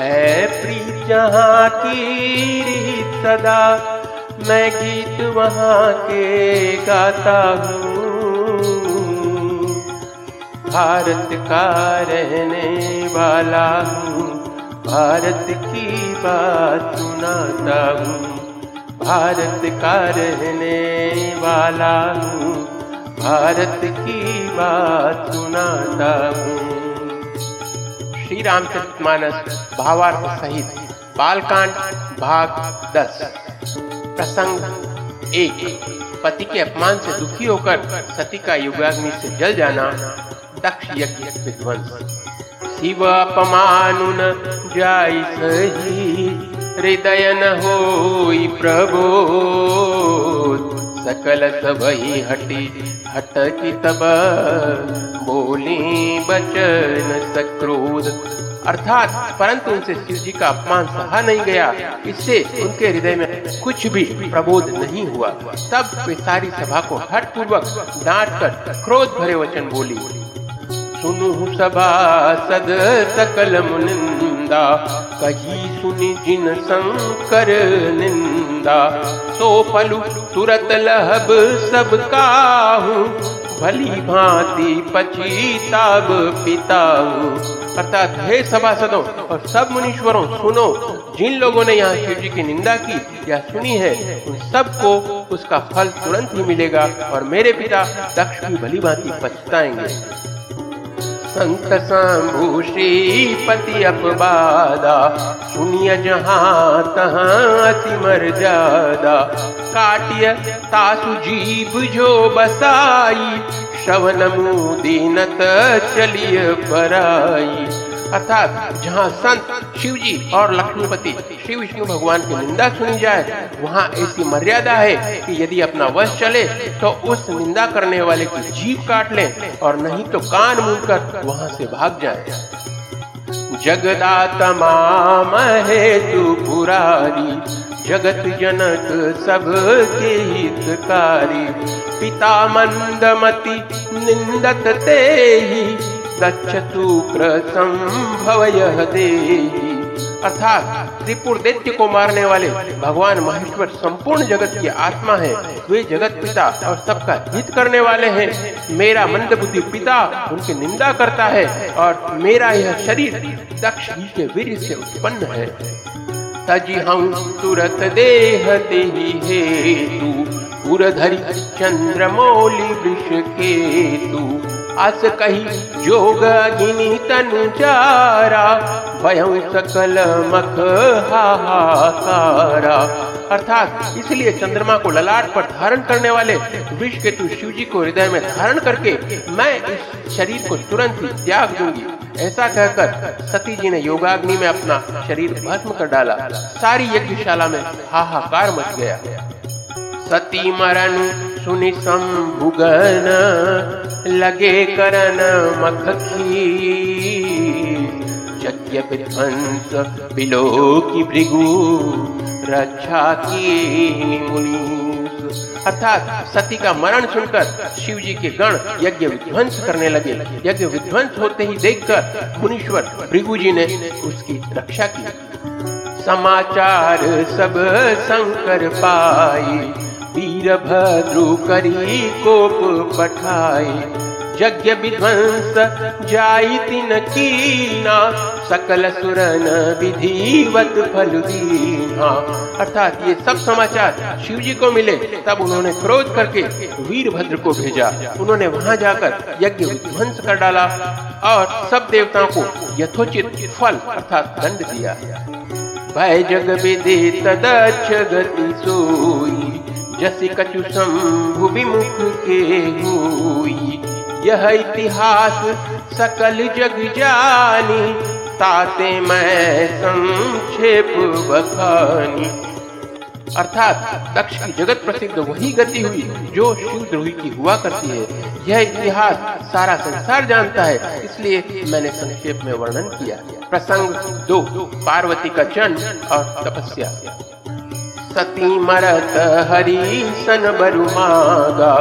है प्रीत जहाँ की रीत सदा, मैं गीत वहाँ के गाता हूँ। भारत का रहने वाला हूँ, भारत की बात सुनाता हूँ। भारत का रहने वाला हूँ, भारत की बात सुनाता हूँ। श्री रामचरितमानस भावार्थ सहित बालकांड भाग 10। प्रसंग 1। पति के अपमान से दुखी होकर सती का युगाग्नि से जल जाना। दक्ष यज्ञ विध्वंस। शिव अपमानुन जाय सही, हृदय न होई प्रबोध। सकल सबहि हटी हटकी तब, बोली बचन सक्रोध। अर्थात परंतु उनसे शिव जी का अपमान सहा नहीं गया, इससे उनके हृदय में कुछ भी प्रबोध नहीं हुआ। तब वे सारी सभा को हठ पूर्वक डांट कर क्रोध भरे वचन बोली। सुनु सभा सद सकल मुनिंदा, कही सुनी जिन शंकर निंदा। सो पलु तुरत लहब सब काहू, भली भांति पचीताब पिताऊ। अर्थात हे सभासदों और सब मुनीश्वरों, सुनो, जिन लोगों ने यहाँ शिव जी की निंदा की या सुनी है, उन सबको उसका फल तुरंत ही मिलेगा और मेरे पिता दक्ष भी भली भांति पछताएंगे। संत शंभु श्रीपति अपवादा, सुनिय जहाँ तहाँ अति मर्यादा। काटिय तासु जीव जो बसाई, श्रवण मुदीनत चलिय पराई। अर्थात जहाँ संत शिव जी और लक्ष्मीपति श्री विष्णु भगवान की निंदा सुनी जाए, वहाँ ऐसी मर्यादा है कि यदि अपना वश चले तो उस निंदा करने वाले की जीभ काट ले, और नहीं तो कान मूंद कर वहाँ से भाग जाए। जगदात्मा महेतु पुरारी, जगत जनक सबके हितकारी। पिता मंदमति निंदत तेहि, दक्ष शूद्र संभवय देहि। अर्थात त्रिपुर दैत्य को मारने वाले भगवान महेश्वर संपूर्ण जगत की आत्मा है। वे जगत पिता और सबका हित करने वाले हैं। मेरा मंदबुद्धि पिता उनकी निंदा करता है, और मेरा यह शरीर दक्ष जी के वीर से उत्पन्न है। तजी हम तुरत देह तेहि हेतु, पुरधरि चंद्रमौली वृष केतु। अस कही जोग अग्नि तनु चारा, भयं सकल मख हाहाकारा। अर्थात इसलिए चंद्रमा को ललाट पर धारण करने वाले वृष केतु शिव जी को हृदय में धारण करके मैं इस शरीर को तुरंत ही त्याग दूंगी। ऐसा कहकर सती जी ने योगाग्नि में अपना शरीर भस्म कर डाला। सारी यज्ञशाला में हाहाकार मच गया। सती मरण सुनि शंभुगण, लगे करन मखखी। यज्ञ विध्वंस बिलोकि भृगु, रक्षा की मुनीस। अर्थात सती का मरण सुनकर शिव जी के गण यज्ञ विध्वंस करने लगे। यज्ञ विध्वंस होते ही देखकर मुनीश्वर भृगु जी ने उसकी रक्षा की। समाचार सब शंकर पाई, वीरभद्रु करी कोप पठाई। यज्ञ विध्वंस जाई तिन कीना, सकल सुरन विधिवत फल दीना। अर्थात ये सब समाचार शिव जी को मिले। तब उन्होंने क्रोध करके वीरभद्र को भेजा। उन्होंने वहां जाकर यज्ञ विध्वंस कर डाला और सब देवताओं को यथोचित फल अर्थात दंड दिया। भय जग विदित तदच्छ गति सोई, जसि कछु शंभु विमुख के हुई। यह इतिहास सकल जग जानी, ताते मैं संक्षेप बखानी। अर्थात दक्ष की जगत प्रसिद्ध वही गति हुई जो शूद्रद्रोही की हुआ करती है। यह इतिहास सारा संसार जानता है, इसलिए मैंने संक्षेप में वर्णन किया। प्रसंग 2, पार्वती का जन्म और तपस्या। सती मरत हरि सन बरु मागा,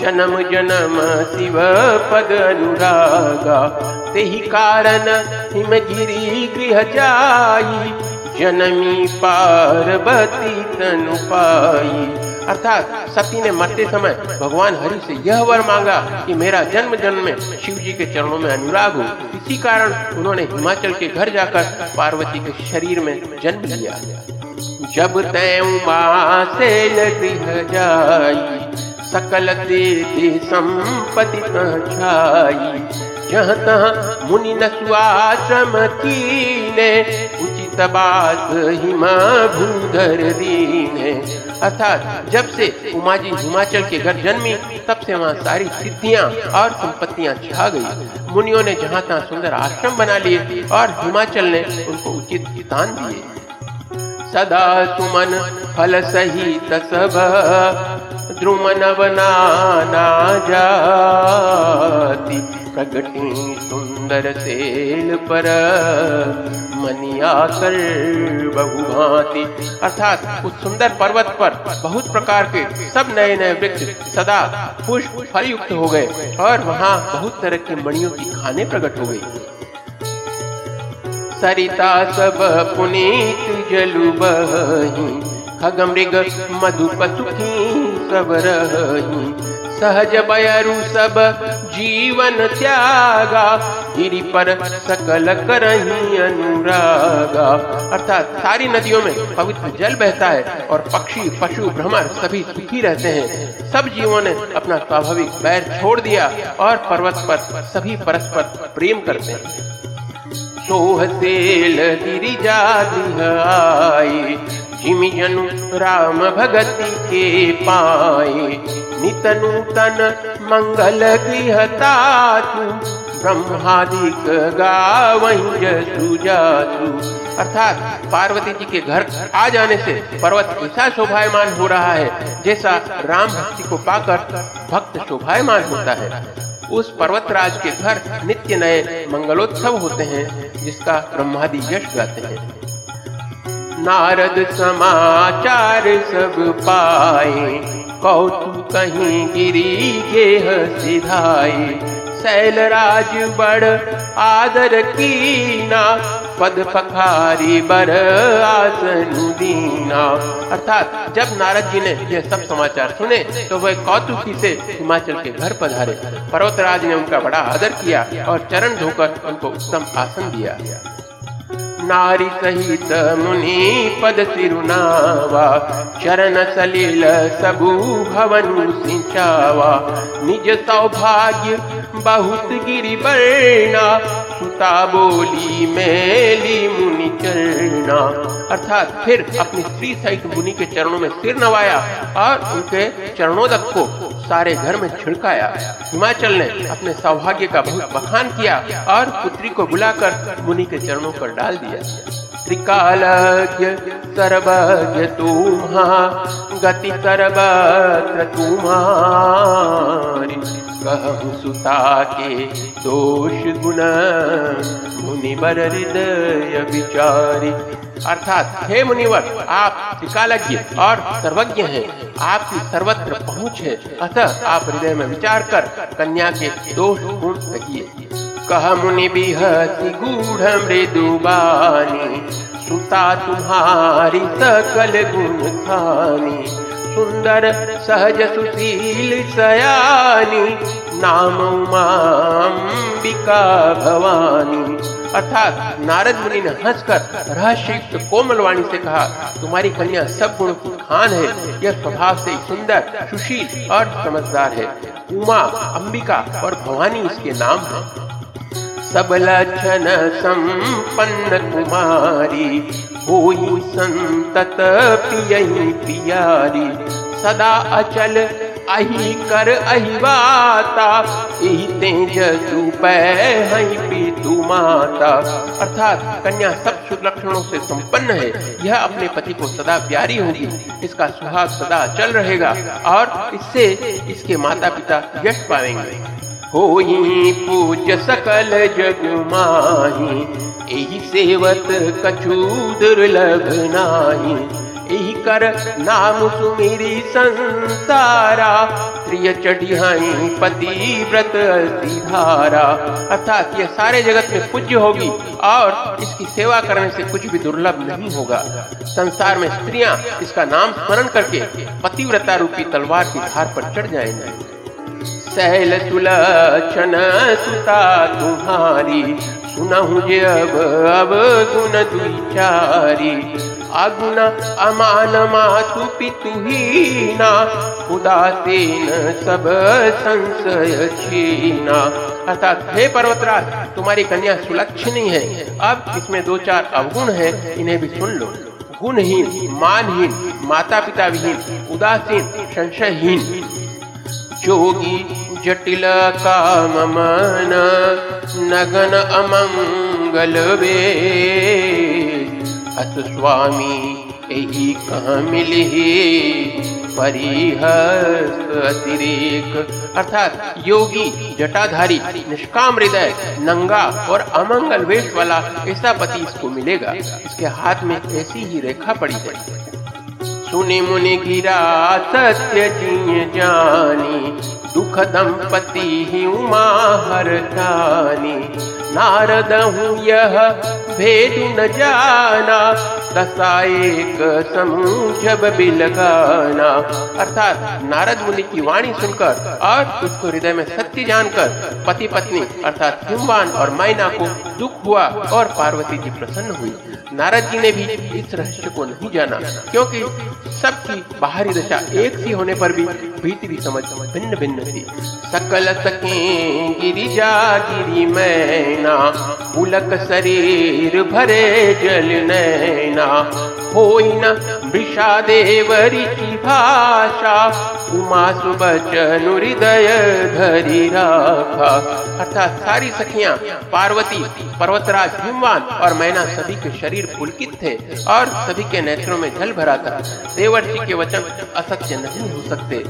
जन्म जन्म शिव पद अनुरागा। तेहि कारण हिमगिरी गृह जाई, जनमी पार्वती तनु पाई। अर्थात सती ने मरते समय भगवान हरि से यह वर मांगा कि मेरा जन्म जन्म में शिव जी के चरणों में अनुराग हो। इसी कारण उन्होंने हिमाचल के घर जाकर पार्वती के शरीर में जन्म लिया। जब तय उमा से गृह जाई, सकल देती संपत्ति छाई। जहाँ तहाँ मुनि नसुआश्रम कीने, उचित बात हिमा भूधर दीने। अर्थात जब से उमाजी हिमाचल के घर जन्मी, तब से वहाँ सारी सिद्धियाँ और संपत्तियाँ छा गई। मुनियों ने जहाँ तहाँ सुंदर आश्रम बना लिए और हिमाचल ने उनको उचित दान दिए। सदा सुमन फल सहित सब, द्रुम नव नाना जाति। प्रगटी सुंदर सेल पर, मनिया कर बहुभांति। अर्थात उस सुंदर पर्वत पर बहुत प्रकार के सब नए नए वृक्ष सदा पुष्प फल युक्त हो गए और वहाँ बहुत तरह की मणियों की खाने प्रकट हो गई। सरिता सब पुनीत जलु बही, खग मृग मधु पशुकी सब रही। सहज बयरु सब जीवन त्यागा, गिरि पर सकल करही अनुरागा। अर्थात सारी नदियों में पवित्र जल बहता है और पक्षी पशु भ्रमर सभी सुखी रहते हैं। सब जीवों ने अपना स्वाभाविक बैर छोड़ दिया और पर्वत पर सभी परस्पर प्रेम करते हैं। सोह सेल गिरिजा गृह आई, जिमि जनु राम भगति के पाए। नितनूतन मंगल गृह तातु, ब्रह्मादिक गावहिं जसु जातु। अर्थात पार्वती जी के घर आ जाने से पर्वत ऐसा शोभायमान हो रहा है जैसा राम भक्ति को पाकर भक्त शोभायमान होता है। उस पर्वतराज के घर नित्य नए मंगलोत्सव होते हैं, जिसका ब्रह्मादि यश गाते हैं। नारद समाचार सब पाए, कौतुक कहीं गिरी गेह सिधाए। शैलराज बड़ आदर कीना, पद पखारी बर आसनु दीना। अर्थात जब नारद जी ने यह सब समाचार सुने तो वह कौतुकी से हिमाचल के घर पधारे। पर्वतराज ने उनका बड़ा आदर किया और चरण धोकर उनको उत्तम आसन दिया। नारी सहित मुनि पद सिरुनावा, चरण सलिल सबु भवनु सिंचावा। निज सौभाग्य बहुत गिरि बरना, सुता बोली मेली मुनि चरणा। अर्थात फिर अपनी स्त्री सहित मुनि के चरणों में सिर नवाया और उनके चरणोदक को सारे घर में छिड़काया। हिमाचल ने अपने सौभाग्य का बहुत बखान किया और पुत्री को बुलाकर मुनि के चरणों पर डाल दिया। त्रिकालज्ञ सर्वज्ञ तुम्हा, गति सर्वत्र तुम्हारी। कहूं सुता के दोष गुण, मुनिवर हृदय विचारी। अर्थात हे मुनिवर, आप त्रिकालज्ञ और सर्वज्ञ हैं, आपकी सर्वत्र पहुँच है, अतः आप हृदय में विचार कर कन्या के दोष गुण कहिए। कह मुनि बिहति गूढ़ मृदुबानी, सुता तुम्हारी सकल गुण खानी। सुंदर सहज सुशील सयानी, नाम उमाम्बिका भवानी। अर्थात नारद मुनि ने हंसकर रहस्ययुक्त कोमलवाणी से कहा, तुम्हारी कन्या सब गुण की खान है। यह स्वभाव से सुंदर सुशील और समझदार है। उमा, अंबिका और भवानी इसके नाम हैं। सब लक्षण संपन्न कुमारी, होई संतत पियही पियारी। सदा अचल अही कर अही बाता एही ते जसु पै हई पीतु माता। अर्थात कन्या सब शुभ लक्षणों से संपन्न है, यह अपने पति को सदा प्यारी होगी, इसका सुहाग सदा चल रहेगा और इससे इसके माता पिता यश पाएंगे। होई पूज सकल जग माही एही सेवत कछु दुर्लभ नाही। एही कर नाम सुमिरी संसारा त्रिय चढ़ियाई पति व्रत धारा। अर्थात यह सारे जगत में पूज्य होगी और इसकी सेवा करने से कुछ भी दुर्लभ नहीं होगा। संसार में स्त्रियां इसका नाम स्मरण करके पतिव्रता रूपी तलवार की धार पर चढ़ जाएंगी। सहल सुलक्षण सुता तुम्हारी सुनहु जे अब गुण दुचारी। आगुना अमान मातु पितु हीना उदासीन सब संशय छीना। अर्थात हे पर्वतराज, तुम्हारी कन्या सुलक्षणी है, अब इसमें दो चार अवगुण है, इन्हें भी सुन लो। गुणहीन, मानहीन, माता पिता विहीन, उदासीन, संशयहीन। जोगी जटिल काम मन नगन अमंगल वेद। अस स्वामी एही कहाँ मिलहि परिहस अतिरेक। अर्थात योगी, जटाधारी, निष्काम हृदय, नंगा और अमंगल वेश वाला ऐसा पति इसको मिलेगा। इसके हाथ में ऐसी ही रेखा पड़ी है। सुनि मुनि गिरा सत्य जिय जानी दुख दंपति ही उमा हर तानी। नारद हूँ यह भेद न जाना दशा एक समूह जब भी लगाना। अर्थात नारद मुनि की वाणी सुनकर और उसको हृदय में सत्य जानकर पति पत्नी अर्थात हिमवान और मैना को दुख हुआ और पार्वती जी प्रसन्न हुई। नारद जी ने भी इस रहस्य को नहीं जाना, क्योंकि सबकी बाहरी दशा एक सी होने पर भी भीतरी समझ भिन्न भिन्न थी। सकल सके गिरिजा गिरी मैना पुलक शरीर भरे जल नैना। होई न वृषा देवरी की भाषा उमा सुबचन हृदय धरी राखा। अर्थात सारी सखियां पार्वती, पर्वतराज, हिमवान और मैना सभी के शरीर पुलकित थे और सभी के नेत्रों में जल भरा था। देवर्षि के वचन असत्य नहीं हो सकते,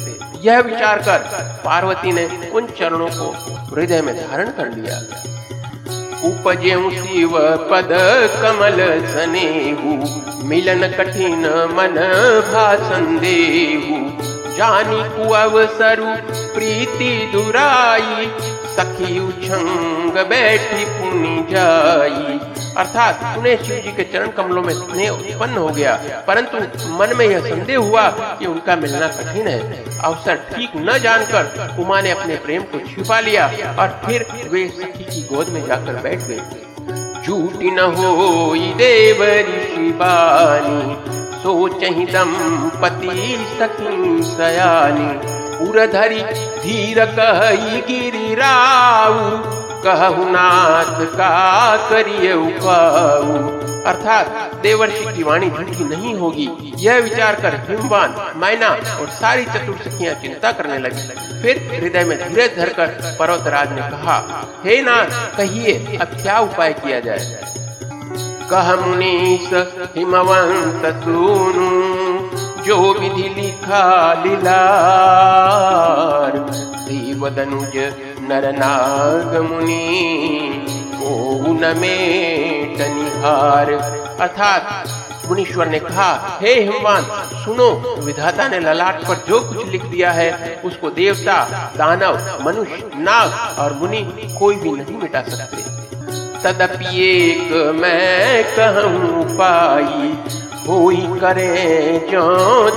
यह विचार कर पार्वती ने उन चरणों को हृदय में धारण कर लिया। उपजे शिव पद कमल सनेहु मिलन कठिन मन भासन देहु। जानी कुअवसरु प्रीति दुराई सखी उछंग बैठी पुनि जाई। अर्थात उन्हें शिव जी के चरण कमलों में स्नेह उत्पन्न हो गया, परंतु मन में यह संदेह हुआ कि उनका मिलना कठिन है। अवसर ठीक न जानकर उमा ने अपने प्रेम को छिपा लिया और फिर वे सखी की गोद में जाकर बैठ गए। झूठी न होई देव ऋषि बानी सोचहि दंपति सखी सयानी। उरधरी धीर कही गिरिराऊ कहु नाथ का करिय उपाऊ। अर्थात देवर्षि की वाणी झूठी नहीं होगी, यह विचार कर हिमवान, मैना और सारी चतुर सखियां चिंता करने लगी। फिर हृदय में धीरज धरकर पर्वतराज ने कहा, हे नाथ कहिए अब क्या उपाय किया जाए। कह मुनीश हिमवंत सुनु जो विधि लिखा लीलार। वदनुज नर नाग मुनि को न मेट निहार। अर्थात मुनीश्वर ने कहा, हे हिमवान सुनो, विधाता ने ललाट पर जो कुछ लिख दिया है उसको देवता, दानव, मनुष्य, नाग और मुनि कोई भी नहीं मिटा सकते। तदपि एक मैं कहूँ पाई होई करे जो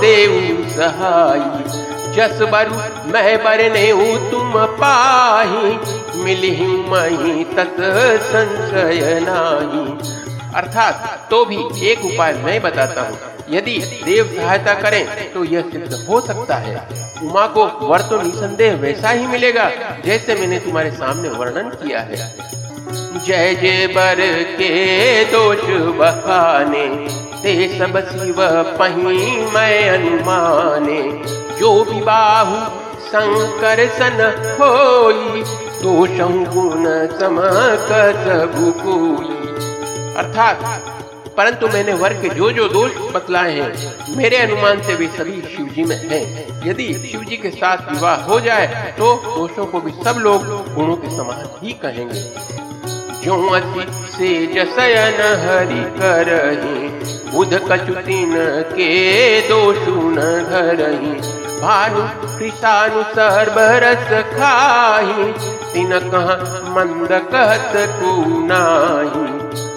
देव सहाई। जस बरु मैं बरने तुम पाही मिलहि मही तत संशय नाही। अर्थात तो भी एक उपाय मैं बताता हूँ, यदि देव सहायता करें तो यह सिद्ध हो सकता है। उमा को वर तो निसंदेह वैसा ही मिलेगा जैसे मैंने तुम्हारे सामने वर्णन किया है। जय जय बर के दोष बहाने ते सब शिव पही मैं अनुमाने। जो भी बाहु संकर सन होई, दोषों गुण समाकर सबु कोई। अर्थात परंतु मैंने वर के जो जो दोष बतलाए हैं, मेरे अनुमान से वे सभी शिव जी में हैं। यदि शिव जी के साथ विवाह हो जाए तो दोषों को भी सब लोग गुणों के समान ही कहेंगे। जो अति से जसयन हरि करही, बुध कचुतिन के दोषु न धरही। भानु कृषानु सर्वरस खाही, तिन कहा मंद कहत कू नाही।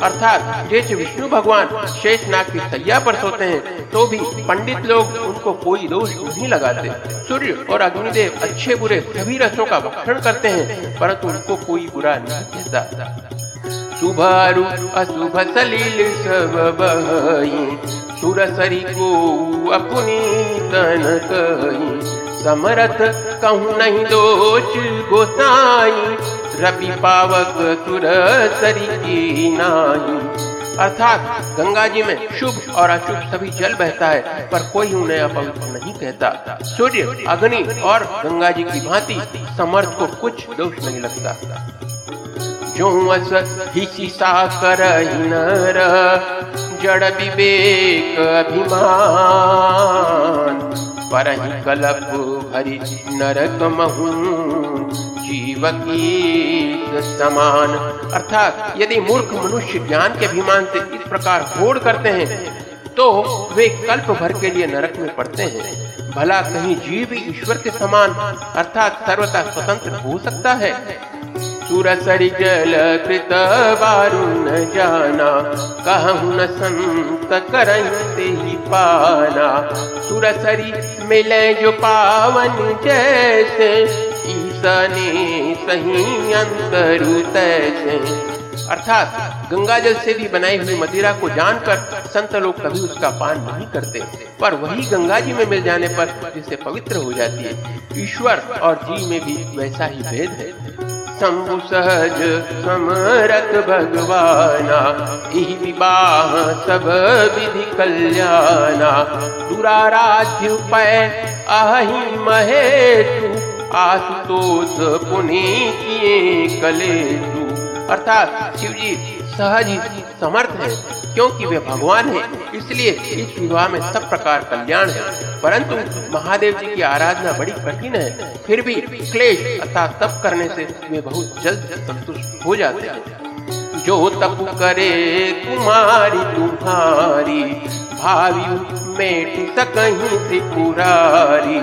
अर्थात जैसे विष्णु भगवान शेषनाग की सैया पर सोते हैं तो भी पंडित लोग उनको कोई दोष नहीं लगाते। सूर्य और अग्निदेव अच्छे बुरे सभी रसों का भक्षण करते हैं, परंतु उनको कोई बुरा नहीं कहता। शुभारु अशुभ सलिल सब बहई, सुरसरी को अपनी तन कही। समरथ कहूँ नहीं दोष गोसाई, रवि पावक सुरसरी की नाई। अर्थात गंगा जी में शुभ और अशुभ सभी जल बहता है, पर कोई उन्हें अपवित्र नहीं कहता। सूर्य, अग्नि और गंगा जी की भांति समर्थ को कुछ दोष नहीं लगता। जो अस हिसी सा करहि नर, जड़ विवेक अभिमान। परहि कलप भरि नरक महु, जीव की समान। अर्थात यदि मूर्ख मनुष्य ज्ञान के अभिमान से इस प्रकार होड़ करते हैं तो वे कल्प भर के लिए नरक में पड़ते हैं। भला कहीं जीव ईश्वर के समान अर्थात सर्वथा स्वतंत्र हो सकता है? सुरसरी जल कृत वारुण जाना, कहूँ न संत करते ही पाना। सुरसरी मिले जो पावन जैसे, सही अंतरु तैसे। अर्थात गंगा जल से भी बनाई हुई मदिरा को जानकर संत लोग कभी उसका पान नहीं करते, पर वही गंगा जी में मिल जाने पर जिसे पवित्र हो जाती है। ईश्वर और जीव में भी वैसा ही भेद है। शंभु सहज समरथ भगवाना, इहि विवाह सब विधि कल्याणा। दुराराध्य उपाय अहि महेतु, आशुतोष पुण्य किए कलेतु। अर्थात शिव जी सहज ही समर्थ है, क्योंकि वे भगवान है, इसलिए इस विवाह में सब प्रकार कल्याण है। परंतु महादेव जी की आराधना बड़ी कठिन है, फिर भी क्लेश अर्थात तप करने से वे बहुत जल्द संतुष्ट हो जाते हैं। जो तप करे कुमारी तुम्हारी, भावी मेटि सकहि त्रिपुरारी।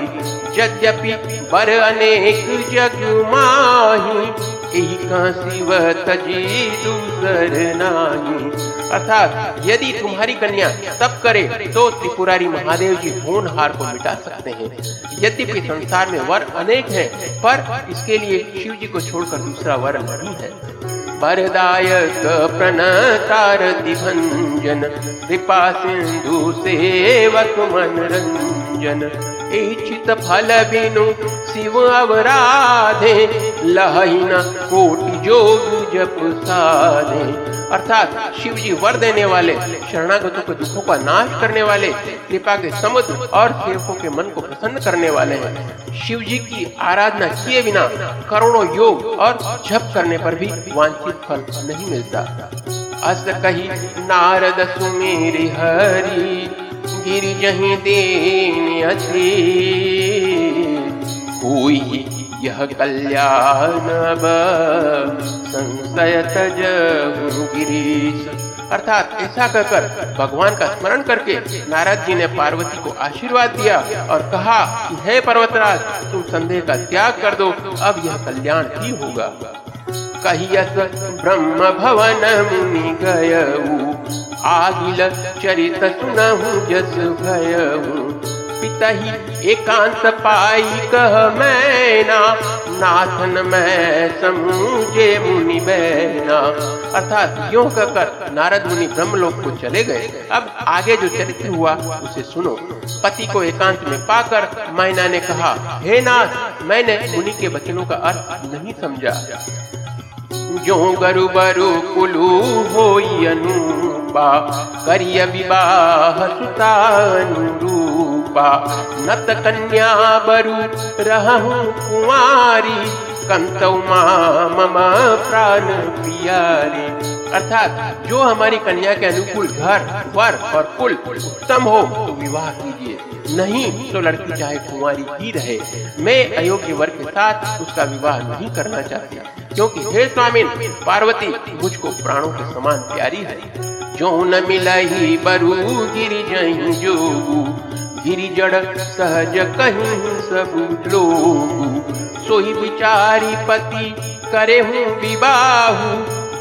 यद्यपि वर अनेक जग माही, एहि कह शिव तजी दूसर नाही। अर्थात यदि तुम्हारी कन्या तप करे तो त्रिपुरारी महादेव जी होनहार को मिटा सकते हैं। यद्यपि संसार में वर अनेक हैं, पर इसके लिए शिव जी को छोड़कर दूसरा वर नहीं है। वरदायक प्रणतारति भंजन, कृपा सिंधु सेवक मनरंजन। इच्छित फल बिनु शिव अवराधे, लहिना कोटि जोग जप साधे। अर्थात शिव जी वर देने वाले, शरणागतों के दुखों का नाश करने वाले, कृपा के समुद्र और सेवकों के मन को प्रसन्न करने वाले हैं। शिव जी की आराधना किए बिना करोड़ों योग और जप करने पर भी वांछित फल नहीं मिलता। अस कही नारद सुमेर हरि, गिरिजहि दीन असीस। कोई यह कल्याण संशय तजहु गिरीश। अर्थात ऐसा कहकर भगवान का स्मरण करके नारद जी ने पार्वती को आशीर्वाद दिया और कहा कि हे पर्वतराज, तुम संदेह का त्याग कर दो, अब यह कल्याण ही होगा। कहियस ब्रह्म भवन मुनि गयऊ, आगिल चरित सुनहु जस भयऊ। पितहि एकांत पाई कह मैना, नाथन मैं समूचे मुनि बैना। अर्थात यों कहकर नारद मुनि ब्रह्मलोक को चले गए। अब आगे जो चरित्र हुआ उसे सुनो। पति को एकांत में पाकर मैना ने कहा, हे नाथ, मैंने मुनि के वचनों का अर्थ नहीं समझा। जो गरु बरु कुलु होई अनुपा, करिय विवाह सुता अनुरूप। रूपा नत कन्या बरु रहूं कुंवारी कंतौ मम प्राण प्यारी। अर्थात जो हमारी कन्या के अनुकूल घर वर और कुल उत्तम हो तो विवाह कीजिए, नहीं तो लड़की चाहे कुंवारी ही रहे। मैं अयोग्य वर के साथ उसका विवाह नहीं करना चाहती, क्योंकि हे स्वामी पार्वती मुझको प्राणों के समान प्यारी है। जो न मिलही बरु गिरि जहीं जोगु गिरि जड़ सहज कहीं सब लोगु सोही विचारी पति करे हूँ विवाहु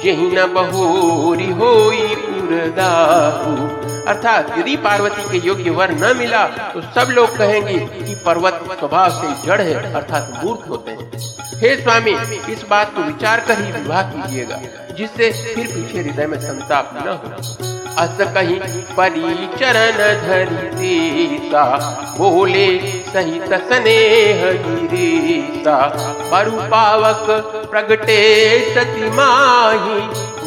जही न बहोरी होई उरदाहु। अर्थात यदि पार्वती के योग्य वर न मिला तो सब लोग कहेंगे कि पर्वत स्वभाव से जड़ है अर्थात मूर्ख होते हैं। हे स्वामी इस बात को विचार कर ही विवाह कीजिएगा, जिससे फिर पीछे हृदय में संताप न हो। अस कहीं परी चरण धरी देता बोले सहित स्नेह गिरीता बरु पावक प्रगटे सती माही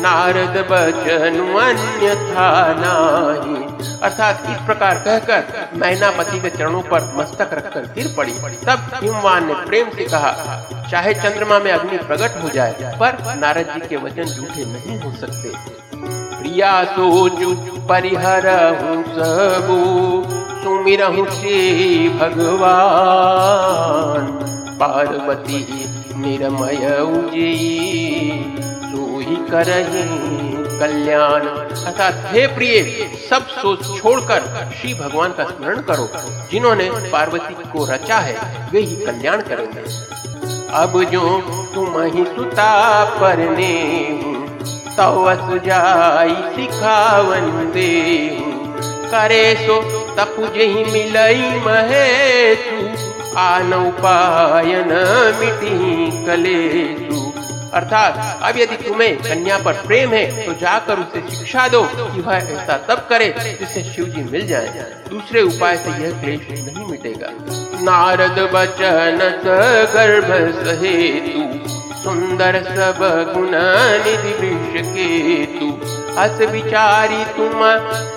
नारद बचनु अन्यथा नाही। अर्थात इस प्रकार कहकर मैना पति के चरणों पर मस्तक रखकर गिर पड़ी। तब हिमवान ने प्रेम से कहा, चाहे चंद्रमा में अग्नि प्रकट हो जाए पर नारद जी के वचन झूठे नहीं हो सकते। प्रिया सोजु परिहरहु सबु सुमिरहु श्री भगवान पार्वती निरमय उजयी सोही करही कल्याण। अर्थात हे प्रिय सब सोच छोड़कर श्री भगवान का स्मरण करो, जिन्होंने पार्वती को रचा है वे ही कल्याण करेंगे। अब जो तुम ही सुता परने तव सुजाई सिखावन देहु करे सो तप जही मिलई महेशु आन उपाय न मिटी कलेशु। अर्थात अब यदि तुम्हें कन्या पर प्रेम है तो जाकर उसे शिक्षा दो कि वह ऐसा तब करे जिससे शिव जी मिल जाए, दूसरे उपाय से यह क्लेश नहीं मिटेगा। नारद बचन गर्भ सहेतु सुंदर सब गुण निधि विषकेतु अस विचारी तुम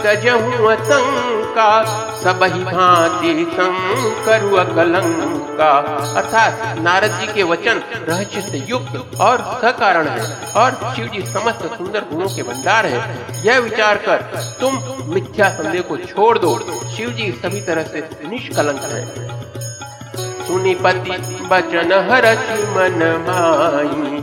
सजहु शंका सबहि भांति संकरु कलंका। अर्थात नारद जी के वचन रहस्य से युक्त और सकारण है और शिव जी समस्त सुंदर गुणों के भंडार है। यह विचार कर तुम मिथ्या संदेह को छोड़ दो, शिव जी सभी तरह से निष्कलंक है। सुनिपति बचन हरषि मन माही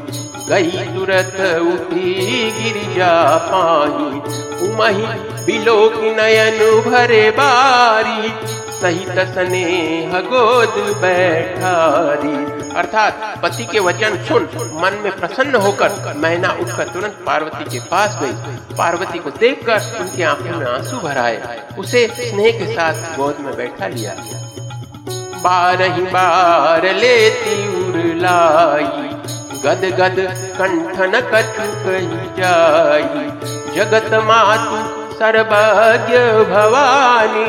गई तुरत उठी गिरिजा पाही उमहि बिलोक नयन भरे बारी सहित स्नेह गोद बैठारी। अर्थात पति के वचन सुन मन में प्रसन्न होकर मैना उठकर तुरंत पार्वती के पास गई। पार्वती को देखकर उनकी आंखों में आंसू भराए, उसे स्नेह के साथ गोद में बैठा लिया। बारही बार लेती उरलाई गद गद कंठन कछु कही जाई जगत मातु सर्वज्ञ भवानी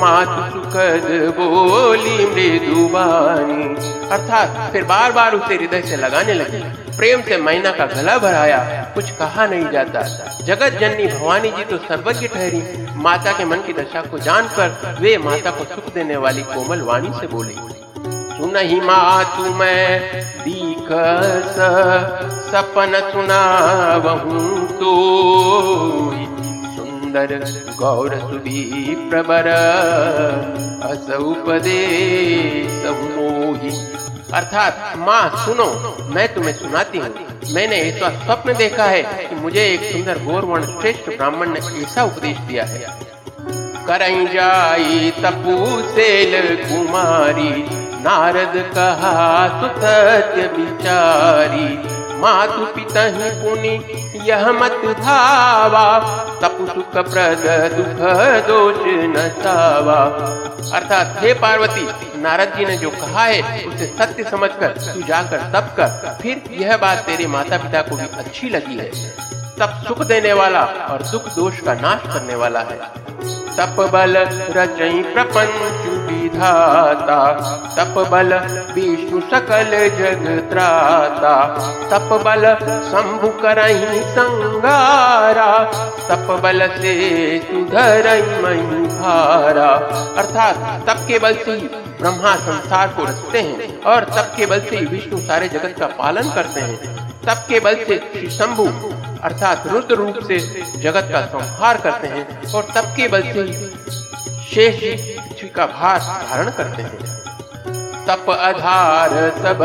मातु सुखद बोली मृदुवानी। अर्थात फिर बार बार उसे हृदय से लगाने लगी। प्रेम से मैना का गला भराया, कुछ कहा नहीं जाता। जगत जननी भवानी जी तो सर्वज्ञ ठहरी, माता के मन की दशा को जानकर वे माता को सुख देने वाली कोमल वाणी से बोली। सुनहि मातु मैं दीख सपन सुनावहूं तो सुंदर गौर सुबी प्रबर अस उपदेश मोहि। अर्थात माँ सुनो, मैं तुम्हें सुनाती हूँ। मैंने ऐसा स्वप्न देखा है कि मुझे एक सुंदर गौरवर्ण श्रेष्ठ ब्राह्मण ने ऐसा उपदेश दिया है। करई जाई तपूसेल कुमारी नारद कहा सुसत्य बिचारी मातु पिता ही पुनि यह मत धावा तपु सुख प्रद दुख दोष न सावा। अर्थात हे पार्वती, नारद जी ने जो कहा है उसे सत्य समझकर तू जाकर तप कर, फिर यह बात तेरे माता पिता को भी अच्छी लगी है। तप सुख देने वाला और दुख दोष का नाश करने वाला है। तप बल रचई प्रपंच विधाता, तप बल विष्णु सकल जगत्राता, तप बल शंभु करहि संगारा, तप बल से सुधरहि महि भारा। अर्थात तप के बल से ब्रह्मा संसार को रचते हैं और तप के बल से विष्णु सारे जगत का पालन करते हैं। तप के बल से श्री शंभु अर्थात रुद्र रूप से जगत का संहार करते हैं और तप के बल से शेष पृथ्वी का भार धारण करते हैं। तप आधार सब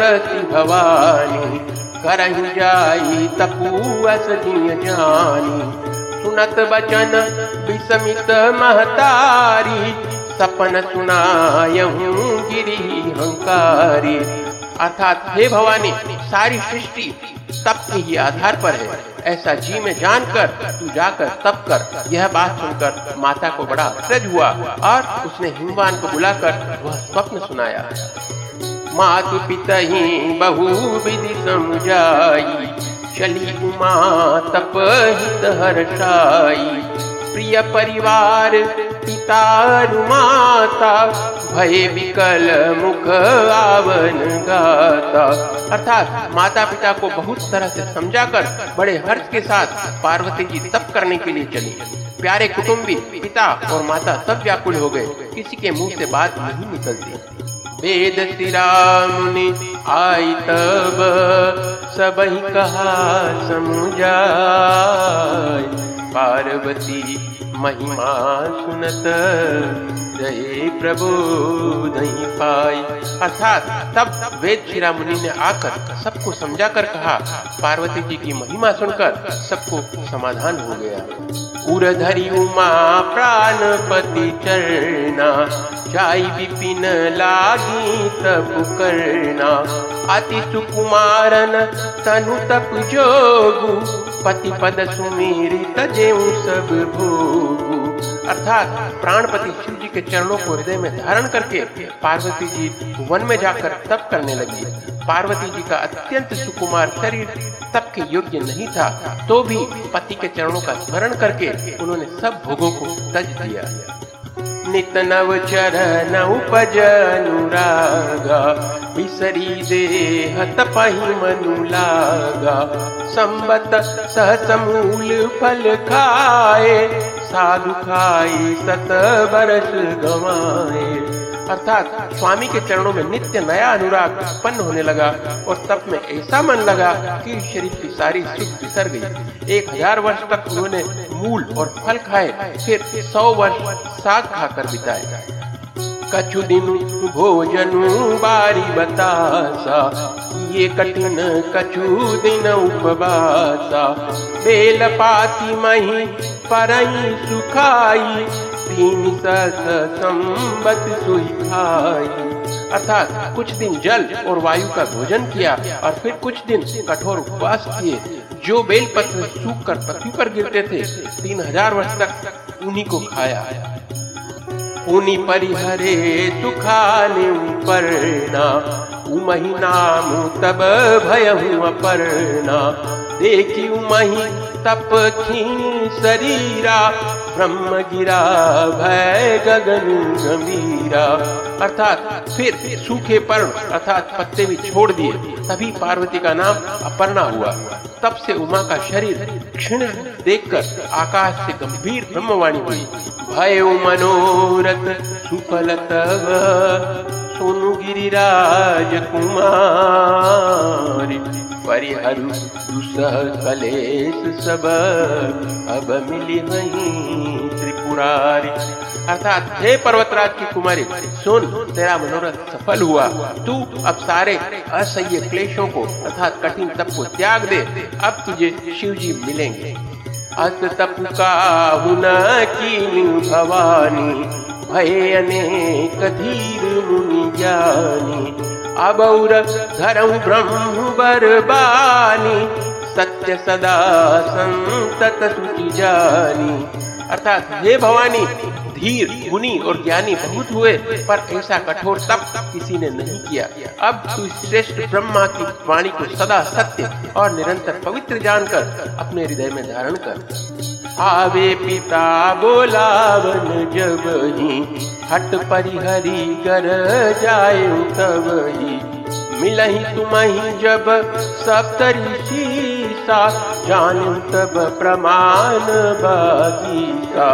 सती भवानी, करहि जाई तपूअस जिय जानी, सुनत बचन विसमित महतारी, सपन सुनायहूँ गिरिहंकारी। अर्थात हे भवानी, सारी सृष्टि तप के ही आधार पर है, ऐसा जी में जानकर तू जाकर तप कर। यह बात सुनकर माता को बड़ा आश्चर्य हुआ और उसने हिमवान को बुलाकर वह स्वप्न सुनाया। मातु पितहि बहु विधि समझाई, चली उमा तप हित हर्षाई, प्रिय परिवार पिता माता, भय विकल मुख आवन गाता। अर्थात माता पिता को बहुत तरह से समझाकर बड़े हर्ष के साथ पार्वती जी तप करने के लिए चली। प्यारे कुटुंबी पिता और माता सब व्याकुल हो गए, किसी के मुंह से बात नहीं निकलती। वेद सिरा मुनि आई तब सबहि कहा समझाई, पार्वती महिमा सुनत रहे प्रबोधहि पाई। अर्थात तब वेद शिरा मुनि ने आकर सबको समझा कर कहा। पार्वती जी की महिमा सुनकर सबको समाधान हो गया। उरधरी उमा प्राणपति चरणा, जाई विपिन लागी तप करना, अति सुकुमारन तनु तप जोगु, पति पद सुमिरित जेऊ सब भोगु। अर्थात प्राणपति शिव जी के चरणों को हृदय में धारण करके पार्वती जी वन में जाकर तप करने लगी। पार्वती जी का अत्यंत सुकुमार शरीर तप के योग्य नहीं था, तो भी पति के चरणों का स्मरण करके उन्होंने सब भोगों को तज दिया। नित नव चरण उपज अनुरागा, बिसरी देह तपहि मनु लागा, संबत सहस मूल फल खाए, साधु खाई सत बरस गवाए। अर्थात स्वामी के चरणों में नित्य नया अनुराग उत्पन्न होने लगा और तप में ऐसा मन लगा कि शरीर की सारी सुख बिसर गई। 1000 वर्ष तक उन्होंने मूल और फल खाए, फिर 100 वर्ष साग खाकर बिताए। कछु दिन भोजनु बारी बतासा, ये कठिन कछु दिन उपवासा, बेल पाती मही परई सुखाई, तीन संबत सुई खाई। अर्थात कुछ दिन जल और वायु का भोजन किया और फिर कुछ दिन कठोर उपवास किए। जो बेल पत्र सूख कर पृथ्वी पर गिरते थे 3000 वर्ष तक उन्हीं को खाया। उनी परिहरे सुखाने परना, उमहि नाम तब भयहु अपरना, देखी उमहि तप खीन शरीरा, ब्रह्म गिरा भय गगन गंभीरा। अर्थात फिर सूखे पर्ण अर्थात पत्ते भी छोड़ दिए, तभी पार्वती का नाम अपर्णा हुआ। तब से उमा का शरीर क्षीण देखकर आकाश से गंभीर ब्रह्मवाणी हुई। भय मनोरथ सुफल तव, सोनु गिरिराज कुमार, परिहरु दुसह कलेश सब, अब मिली नहीं त्रिपुरारी। अर्थात हे पर्वतराज की कुमारी, सुन तेरा मनोरथ सफल हुआ। तू अब सारे असह्य क्लेशों को अर्थात कठिन तप को त्याग दे, अब तुझे शिव जी मिलेंगे। अत तप का हुना कीन भवानी, भय अनेक धीर मुनि ज्ञानी, अब और धरम ब्रह्म बरबानी, सत्य सदा संतत सुचि जानी। अर्थात हे भवानी, धीर मुनि और ज्ञानी बहुत हुए पर ऐसा कठोर तप किसी ने नहीं किया। अब तू श्रेष्ठ ब्रह्मा की वाणी को सदा सत्य और निरंतर पवित्र जानकर अपने हृदय में धारण कर। आवे पिता बोलावन जब ही, हट परिहरी कर जाए तब ही। मिलहि तुम्हि जब सप्तऋषि सा, जानू तब प्रमाण बगीचा।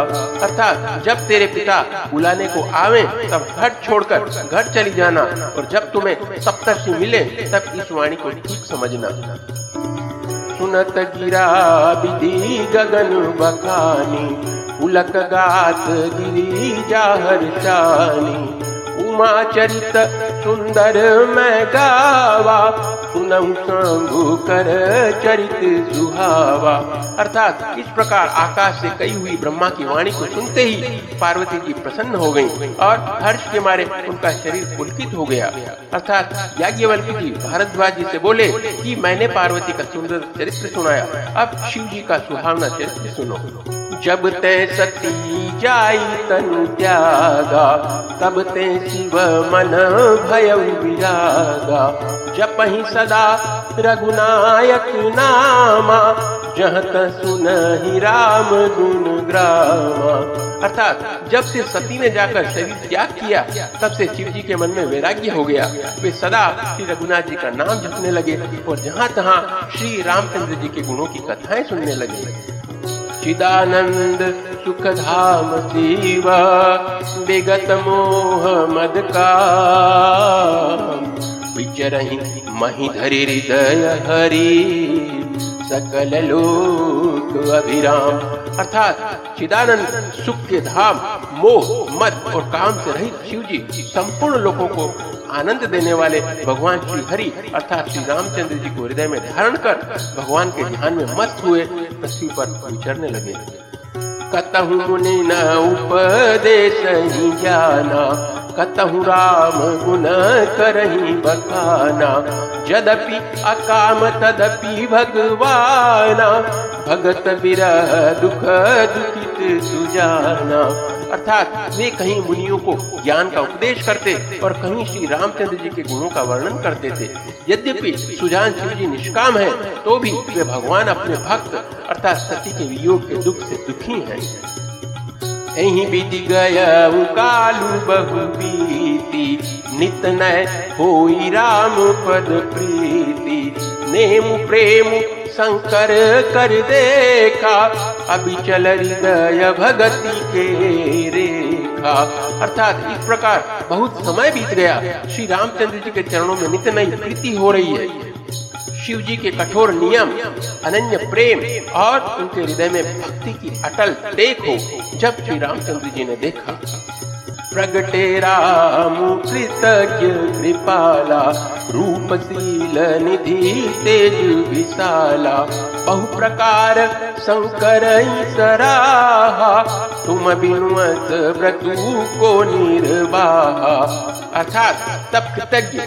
अर्थात जब तेरे पिता बुलाने को आवे तब घर छोड़कर घर चली जाना, और जब तुम्हें सप्तऋषि मिले तब इस वाणी को ठीक समझना। सुनत गिरा विधि गगन बखानी, उलक गात गिरी जाहर शानी। उमा चरित सुंदर मैं गावा, सुनहु शंभु कर चरित सुहावा। अर्थात इस प्रकार आकाश से कही हुई ब्रह्मा की वाणी को सुनते ही पार्वती जी प्रसन्न हो गईं और हर्ष के मारे उनका शरीर पुलकित हो गया। अर्थात याज्ञवल्क्य जी भारद्वाज जी से बोले कि मैंने पार्वती का सुंदर चरित्र सुनाया, अब शिव जी का सुहावना चरित्र सुनो। जब ते सती जाई तनु त्यागा, तब ते शिव मन भयउ विरागा। जपहि सदा रघुनायक नामा, जहत सुनहि राम गुण ग्रामा। अर्थात जब से सती ने जाकर शरीर त्याग किया तब से शिव जी के मन में वैराग्य हो गया। वे सदा श्री रघुनाथ जी का नाम जपने लगे और जहाँ तहाँ श्री रामचंद्र जी के गुणों की कथाएं सुनने लगे। चिदानंद सुखधाम शिवा, विगत मोह मद काम। विचरहि महिधरि हृदय हरि, सकल लोक अभिराम। अर्थात चिदानंद सुख के धाम, मोह मद और काम से रहित शिव जी संपूर्ण लोगों को आनंद देने वाले भगवान श्री हरि अर्थात श्री रामचंद्र जी को हृदय में धारण कर भगवान के ध्यान में मस्त हुए पृथ्वी पर विचरने लगे। कतहु मुनि न उपदेश ही जाना, कतहु राम गुण करही बखाना। यद्यपि अकाम तदपि भगवाना, भगत विरह दुख दुखित सुजाना। अर्थात वे कहीं मुनियों को ज्ञान का उपदेश करते और कहीं श्री रामचंद्र जी के गुणों का वर्णन करते थे। यद्यपि सुजान शिव जी निष्काम है तो भी वे भगवान अपने भक्त अर्थात सती के वियोग के दुख से दुखी हैं। यही बीती गया कालु बहु बीती, नित नय होई राम पद प्रीति। नेम प्रेम शंकर कर देखा, अभी चल हृदय भगति के रेखा। अर्थात इस प्रकार बहुत समय बीत गया, श्री रामचंद्र जी के चरणों में नित्य नई प्रीति हो रही है। शिव जी के कठोर नियम, अनन्य प्रेम और उनके हृदय में भक्ति की अटल देखो। जब श्री रामचंद्र जी ने देखा, प्रगटे राम कृतज्ञ कृपाला, रूपशील निधि तेज विशाला। बहु प्रकार शंकर सराहा, तुम बिनुअत व्रतु को निर्वाहा। अर्थात तब कृतज्ञ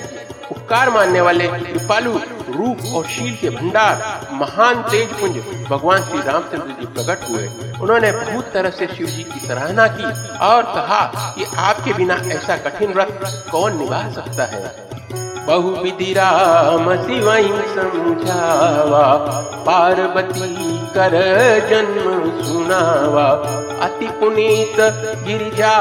उपकार मानने वाले कृपालु रूप और शील के भंडार महान तेज पुंज भगवान श्री रामचंद्र जी प्रकट हुए। उन्होंने बहुत तरह से शिव जी की सराहना की और कहा कि आपके बिना ऐसा कठिन व्रत कौन निभा सकता है। बहु विधि राम शिवहि समझावा, पार्वती कर जन्म सुनावा। अति पुनीत गिरिजा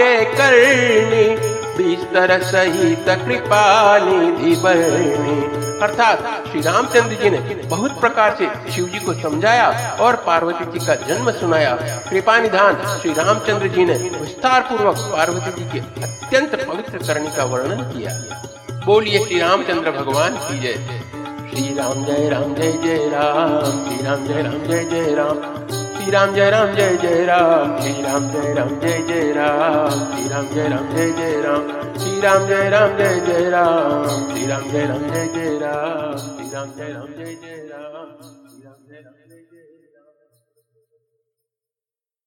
के करनी, बिस्तर सहित कृपा निधि बरनी। अर्थात श्री रामचंद्र जी ने बहुत प्रकार से शिव जी को समझाया और पार्वती जी का जन्म सुनाया। कृपा निधान श्री रामचंद्र जी ने विस्तार पूर्वक पार्वती जी के अत्यंत पवित्र करनी का वर्णन किया। बोलिए श्री रामचंद्र भगवान की जय। श्री राम जय जय राम, श्री राम जय जय राम, श्री राम जय जय राम, श्री राम जय जय राम, श्री राम जय जय राम, श्री राम जय जय राम, श्री राम जय राम, श्री राम जय राम जय जय राम।